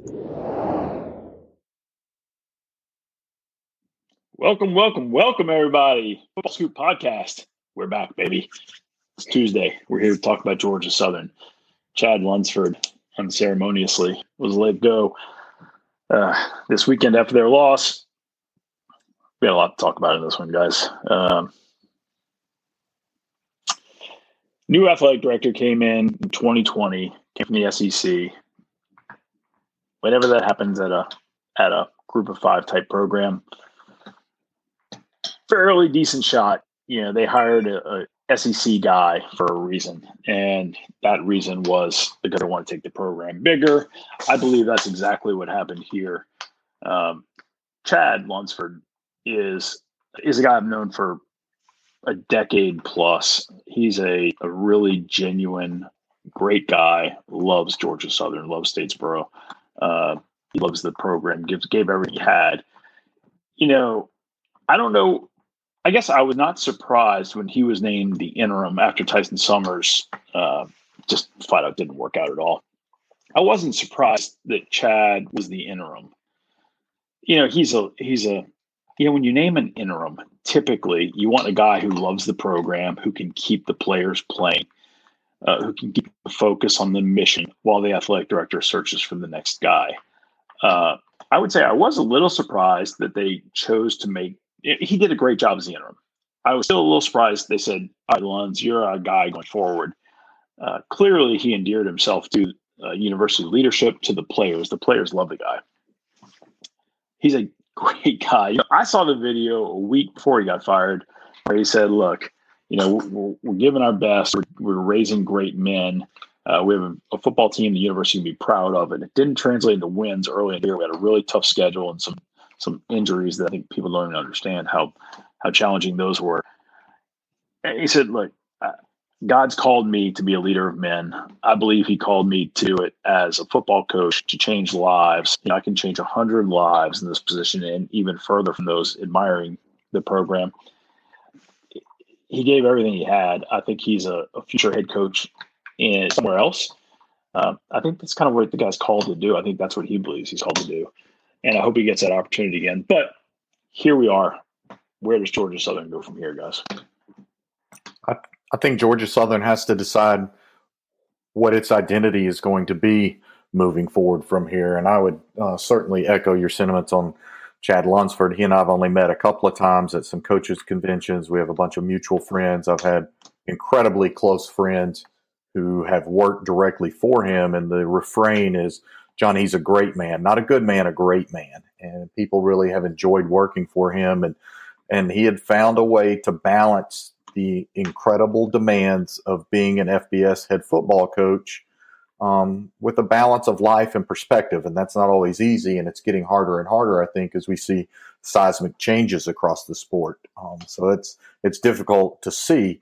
Welcome, everybody. Football Scoop Podcast. We're back, baby. It's Tuesday. We're here to talk about Georgia Southern. Chad Lunsford unceremoniously was let go this weekend after their loss. We had a lot to talk about in this one, guys. New athletic director came in 2020, came from the SEC. Whenever that happens at a group of five type program, fairly decent shot. You know, they hired a SEC guy for a reason, and that reason was they're going to want to take the program bigger. I believe that's exactly what happened here. Chad Lunsford is a guy I've known for a decade plus. He's a really genuine, great guy, loves Georgia Southern, loves Statesboro. He loves the program, gave everything he had. You know, I don't know. I guess I was not surprised when he was named the interim after Tyson Summers just flat out didn't work out at all. I wasn't surprised that Chad was the interim. You know, he's when you name an interim, typically you want a guy who loves the program, who can keep the players playing, who can keep the focus on the mission while the athletic director searches for the next guy. I would say I was a little surprised that they chose to make he did a great job as the interim. I was still a little surprised they said, all right, Luns, you're a guy going forward. Clearly, he endeared himself to university leadership, to the players. The players love the guy. He's a great guy. You know, I saw the video a week before he got fired where he said, look, you know, we're giving our best. We're raising great men. We have a football team the university can be proud of, and it didn't translate into wins early in the year. We had a really tough schedule and some injuries that I think people don't even understand how challenging those were. And he said, look, God's called me to be a leader of men. I believe he called me to it as a football coach to change lives. You know, I can change 100 lives in this position and even further from those admiring the program. He gave everything he had. I think he's a future head coach in somewhere else. I think that's kind of what the guy's called to do. I think that's what he believes he's called to do. And I hope he gets that opportunity again. But here we are. Where does Georgia Southern go from here, guys? I think Georgia Southern has to decide what its identity is going to be moving forward from here. And I would certainly echo your sentiments on Chad Lunsford. He and I have only met a couple of times at some coaches' conventions. We have a bunch of mutual friends. I've had incredibly close friends who have worked directly for him. And the refrain is, John, he's a great man, not a good man, a great man. And people really have enjoyed working for him. And he had found a way to balance the incredible demands of being an FBS head football coach with a balance of life and perspective. And that's not always easy. And it's getting harder and harder, I think, as we see seismic changes across the sport. So it's difficult to see.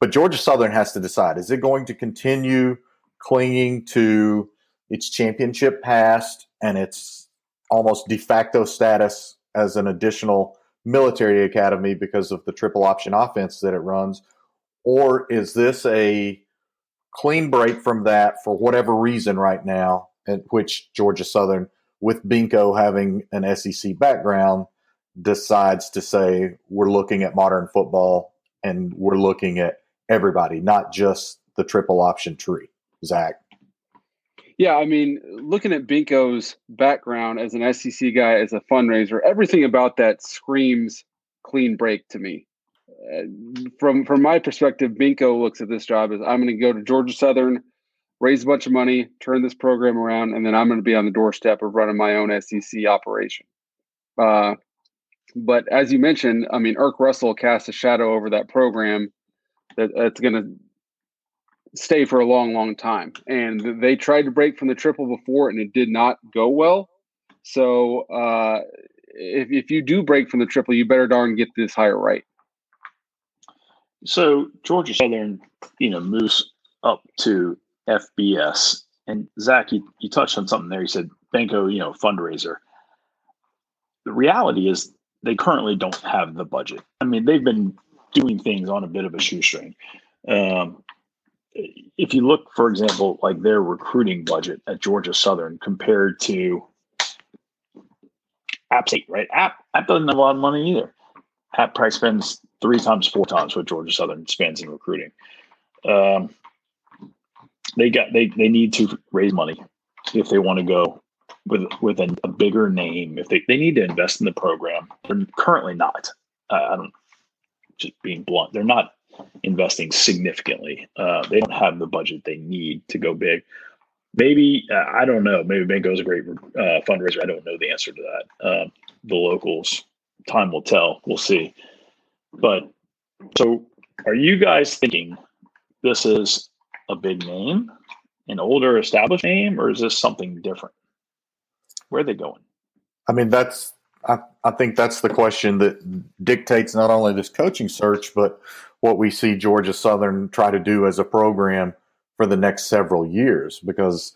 But Georgia Southern has to decide, is it going to continue clinging to its championship past and its almost de facto status as an additional military academy because of the triple option offense that it runs? Or is this a clean break from that for whatever reason right now, at which Georgia Southern, with Benko having an SEC background, decides to say, we're looking at modern football and we're looking at everybody, not just the triple option tree? Zach? Yeah, I mean, looking at Benko's background as an SEC guy, as a fundraiser, everything about that screams clean break to me. From my perspective, Benko looks at this job as, I'm going to go to Georgia Southern, raise a bunch of money, turn this program around, and then I'm going to be on the doorstep of running my own SEC operation. But as you mentioned, I mean, Erk Russell casts a shadow over that program that's going to stay for a long, long time. And they tried to break from the triple before, and it did not go well. So if you do break from the triple, you better darn get this hire right. So Georgia Southern, you know, moves up to FBS. And Zach, you touched on something there. You said, Benko, you know, fundraiser. The reality is they currently don't have the budget. I mean, they've been doing things on a bit of a shoestring. if you look, for example, like their recruiting budget at Georgia Southern compared to App State, right? App doesn't have a lot of money either. Hat Price spends 3 times, 4 times what Georgia Southern spends in recruiting. They need to raise money if they want to go with a bigger name. If they need to invest in the program, they're currently not. Just being blunt, they're not investing significantly. They don't have the budget they need to go big. Maybe I don't know. Maybe Benko's a great fundraiser. I don't know the answer to that. The locals, time will tell. We'll see. But so, are you guys thinking this is a big name, an older established name, or is this something different? Where are they going? I mean, I think that's the question that dictates not only this coaching search, but what we see Georgia Southern try to do as a program for the next several years. Because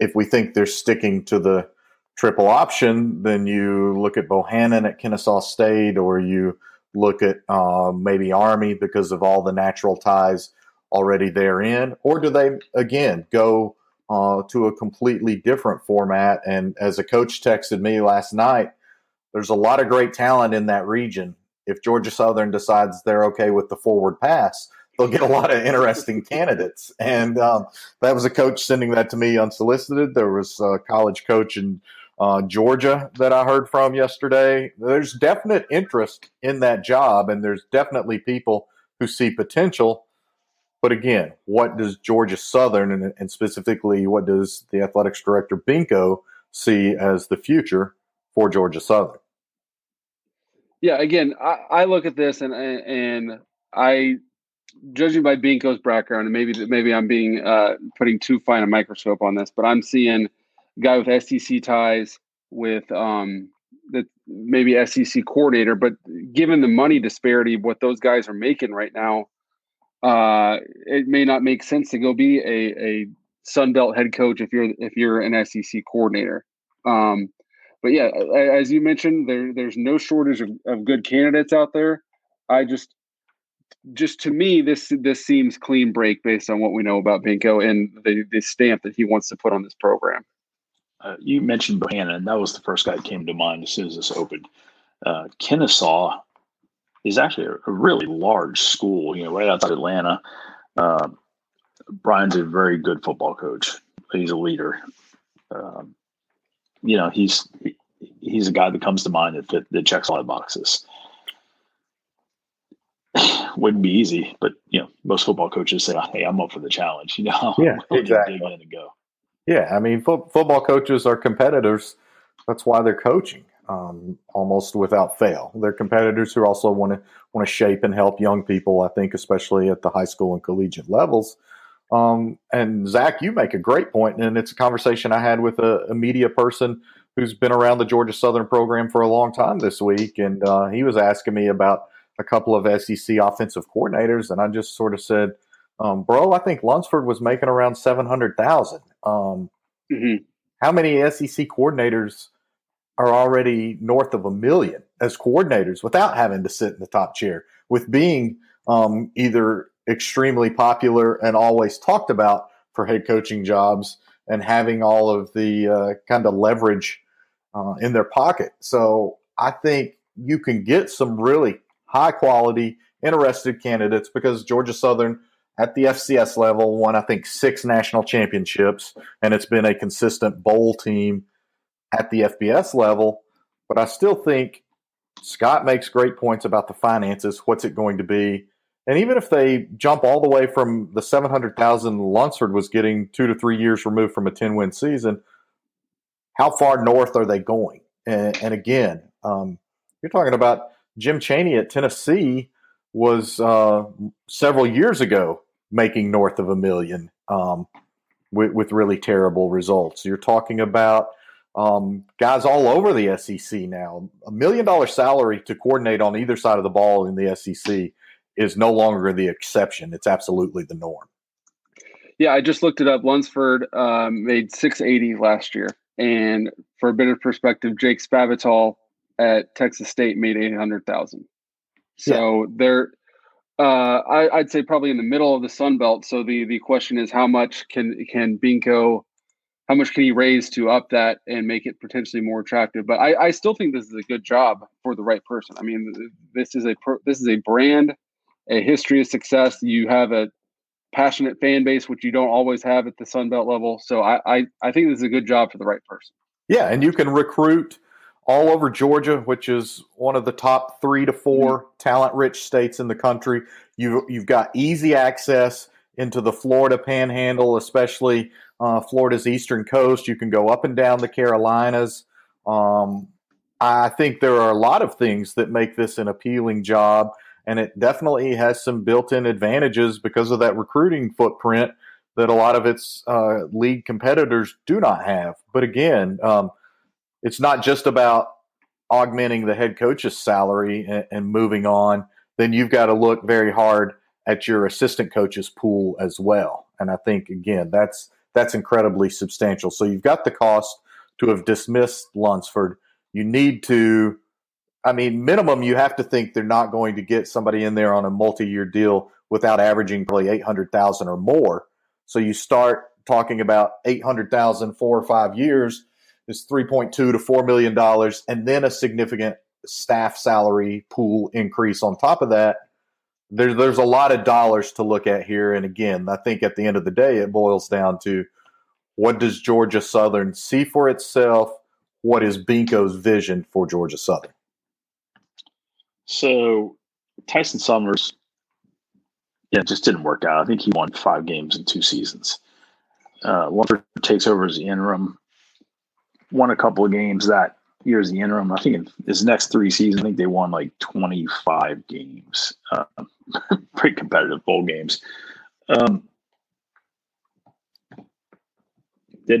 if we think they're sticking to the triple option, then you look at Bohannon at Kennesaw State, or you look at maybe Army because of all the natural ties already therein. Or do they, again, go to a completely different format? And as a coach texted me last night, there's a lot of great talent in that region. If Georgia Southern decides they're okay with the forward pass, they'll get a lot of interesting candidates. And that was a coach sending that to me unsolicited. There was a college coach in Georgia that I heard from yesterday. There's definite interest in that job, and there's definitely people who see potential. But again, what does Georgia Southern, and specifically what does the athletics director Benko see as the future for Georgia Southern? Yeah, again, I look at this and I, judging by Benko's background, and maybe I'm being putting too fine a microscope on this, but I'm seeing a guy with SEC ties, with that maybe SEC coordinator. But given the money disparity of what those guys are making right now, it may not make sense to go be a Sun Belt head coach if you're an SEC coordinator. But yeah, as you mentioned, there's no shortage of good candidates out there. I just to me, this seems clean break based on what we know about Benko and the stamp that he wants to put on this program. You mentioned Bohannon. That was the first guy that came to mind as soon as this opened. Kennesaw is actually a really large school, right outside Atlanta. Brian's a very good football coach. He's a leader. He's a guy that comes to mind that checks a lot of boxes. Wouldn't be easy, but most football coaches say, "Hey, I'm up for the challenge." Yeah, exactly. Dig in and go. Yeah, I mean, football coaches are competitors. That's why they're coaching. Almost without fail. They're competitors who also want to shape and help young people, I think, especially at the high school and collegiate levels. And Zach, you make a great point, and it's a conversation I had with a media person who's been around the Georgia Southern program for a long time this week, and he was asking me about a couple of SEC offensive coordinators, and I just sort of said, I think Lunsford was making around $700,000. How many SEC coordinators are already north of $1 million as coordinators without having to sit in the top chair, with being either extremely popular and always talked about for head coaching jobs and having all of the kind of leverage in their pocket. So I think you can get some really high quality, interested candidates, because Georgia Southern at the FCS level won, I think, 6 national championships, and it's been a consistent bowl team at the FBS level. But I still think Scott makes great points about the finances. What's it going to be? And even if they jump all the way from the $700,000 Lunsford was getting 2 to 3 years removed from a 10-win season, how far north are they going? And again, you're talking about Jim Chaney at Tennessee was several years ago making north of $1 million with really terrible results. You're talking about guys all over the SEC now. $1 million salary to coordinate on either side of the ball in the SEC is no longer the exception. It's absolutely the norm. Yeah, I just looked it up. Lunsford made $680 last year. And for a bit of perspective, Jake Spavital at Texas State made $800,000. So yeah. They're I'd say probably in the middle of the Sun Belt. So the question is, how much can Benko, how much can he raise to up that and make it potentially more attractive? But I still think this is a good job for the right person. I mean, this is a brand, a history of success. You have a passionate fan base, which you don't always have at the Sun Belt level. So I think this is a good job for the right person. Yeah, and you can recruit all over Georgia, which is one of the top 3 to 4 talent-rich states in the country. You've got easy access into the Florida Panhandle, especially Florida's eastern coast. You can go up and down the Carolinas. I think there are a lot of things that make this an appealing job, and it definitely has some built-in advantages because of that recruiting footprint that a lot of its league competitors do not have. But again, it's not just about augmenting the head coach's salary and moving on. Then you've got to look very hard at your assistant coaches pool as well. And I think, again, that's incredibly substantial. So you've got the cost to have dismissed Lunsford. You need to, I mean, minimum, you have to think they're not going to get somebody in there on a multi-year deal without averaging probably $800,000 or more. So you start talking about $800,000 4 or 5 years. Is $3.2 to $4 million, and then a significant staff salary pool increase on top of that. There's a lot of dollars to look at here. And again, I think at the end of the day, it boils down to what does Georgia Southern see for itself? What is Benko's vision for Georgia Southern? So Tyson Summers, just didn't work out. I think he won 5 games in 2 seasons. Lunsford takes over as the interim. Won a couple of games that year as the interim. I think in his next 3 seasons, I think they won like 25 games, pretty competitive bowl games. Didn't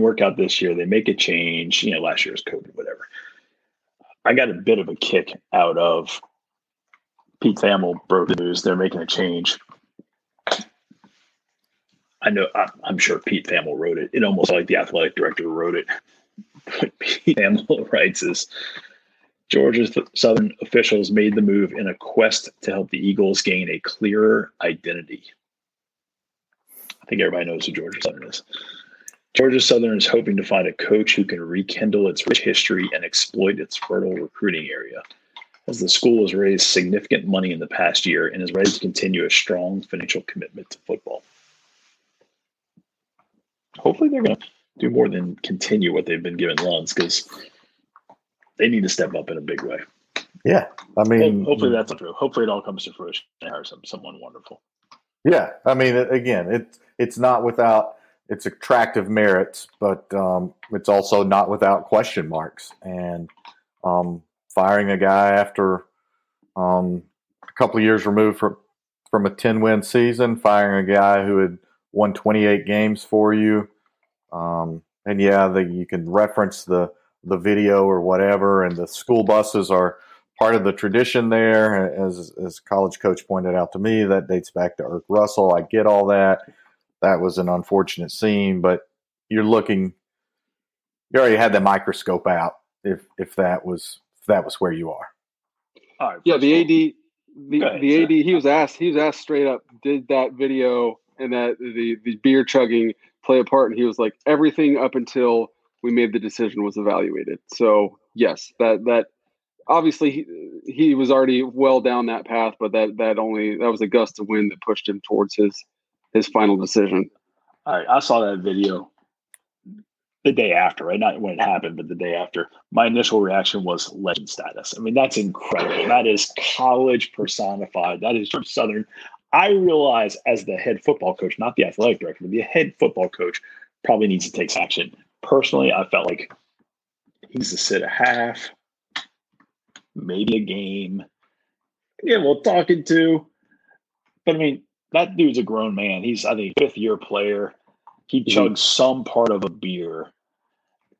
work out this year. They make a change. You know, last year's COVID, whatever. I got a bit of a kick out of Pete Thamel broke the news. They're making a change. I know. I'm sure Pete Thamel wrote it. It almost like the athletic director wrote it. What Pete Thamel writes is, Georgia's Southern officials made the move in a quest to help the Eagles gain a clearer identity. I think everybody knows who Georgia Southern is. Georgia Southern is hoping to find a coach who can rekindle its rich history and exploit its fertile recruiting area, as the school has raised significant money in the past year and is ready to continue a strong financial commitment to football. Hopefully they're going to do more than continue what they've been given Luns, because they need to step up in a big way. Yeah, I mean, hopefully that's true. Hopefully it all comes to fruition. They hire someone wonderful. Yeah, I mean, again, it's not without its attractive merits, but it's also not without question marks. And firing a guy after a couple of years removed from a 10-win season, firing a guy who had won 28 games for you. And yeah, you can reference the video or whatever, and the school buses are part of the tradition there. As college coach pointed out to me, that dates back to Erk Russell. I get all that. That was an unfortunate scene, but you already had the microscope out if that was where you are. All right, yeah, the AD, he was asked straight up, did that video and that the beer chugging play a part? And he was like, everything up until we made the decision was evaluated. So yes, that obviously he was already well down that path, but that was a gust of wind that pushed him towards his final decision. All right, I saw that video the day after, right? Not when it happened, but the day after. My initial reaction was legend status. I mean, that's incredible. That is college personified. That is Georgia Southern. I realize as the head football coach, not the athletic director, but the head football coach probably needs to take action. Personally, I felt like he needs to sit a half, maybe a game, get a little talking to. But I mean, that dude's a grown man. He's, I think, a 5th-year player. He chugged some part of a beer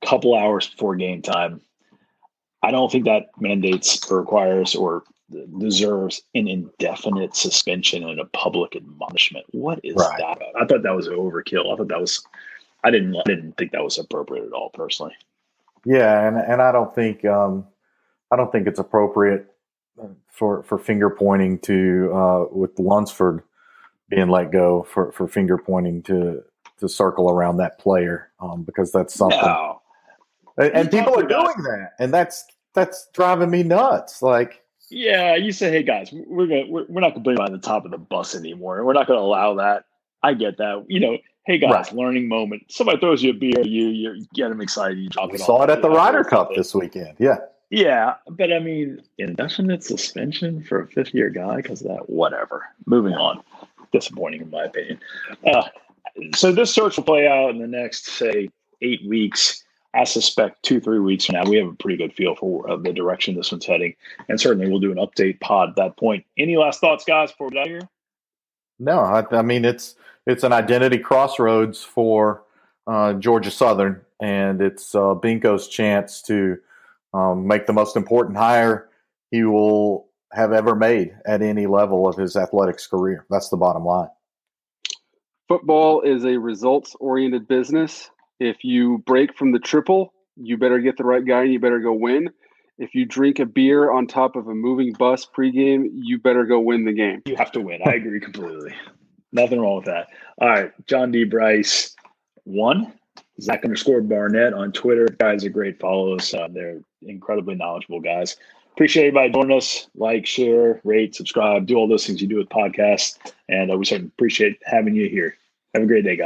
a couple hours before game time. I don't think that mandates or requires or deserves an indefinite suspension and a public admonishment. What is that? I thought that was overkill. I didn't think that was appropriate at all, personally. Yeah, and I don't think it's appropriate for finger pointing to with Lunsford being let go for finger pointing to circle around that player because that's something. No. And people are doing that, and that's driving me nuts. Like, yeah, you say, hey guys, we're not complaining about the top of the bus anymore. We're not going to allow that. I get that. You know, hey guys, right. Learning moment. Somebody throws you a beer, you get them excited. You drop it. Saw it at the Ryder Cup this weekend. Yeah. Yeah, but I mean, indefinite suspension for a fifth-year guy because of that, whatever. Moving on. Disappointing, in my opinion. So this search will play out in the next, say, 8 weeks. I suspect 2-3 weeks from now, we have a pretty good feel for the direction this one's heading. And certainly we'll do an update pod at that point. Any last thoughts, guys, before we're out here? No, I mean, it's an identity crossroads for Georgia Southern, and it's Benko's chance to make the most important hire he will have ever made at any level of his athletics career. That's the bottom line. Football is a results-oriented business. If you break from the triple, you better get the right guy and you better go win. If you drink a beer on top of a moving bus pregame, you better go win the game. You have to win. I agree completely. Nothing wrong with that. All right, John D. Bryce, 1. Zach_Barnett on Twitter. Guys are great follows. They're incredibly knowledgeable guys. Appreciate everybody joining us. Like, share, rate, subscribe, do all those things you do with podcasts. And we certainly appreciate having you here. Have a great day, guys.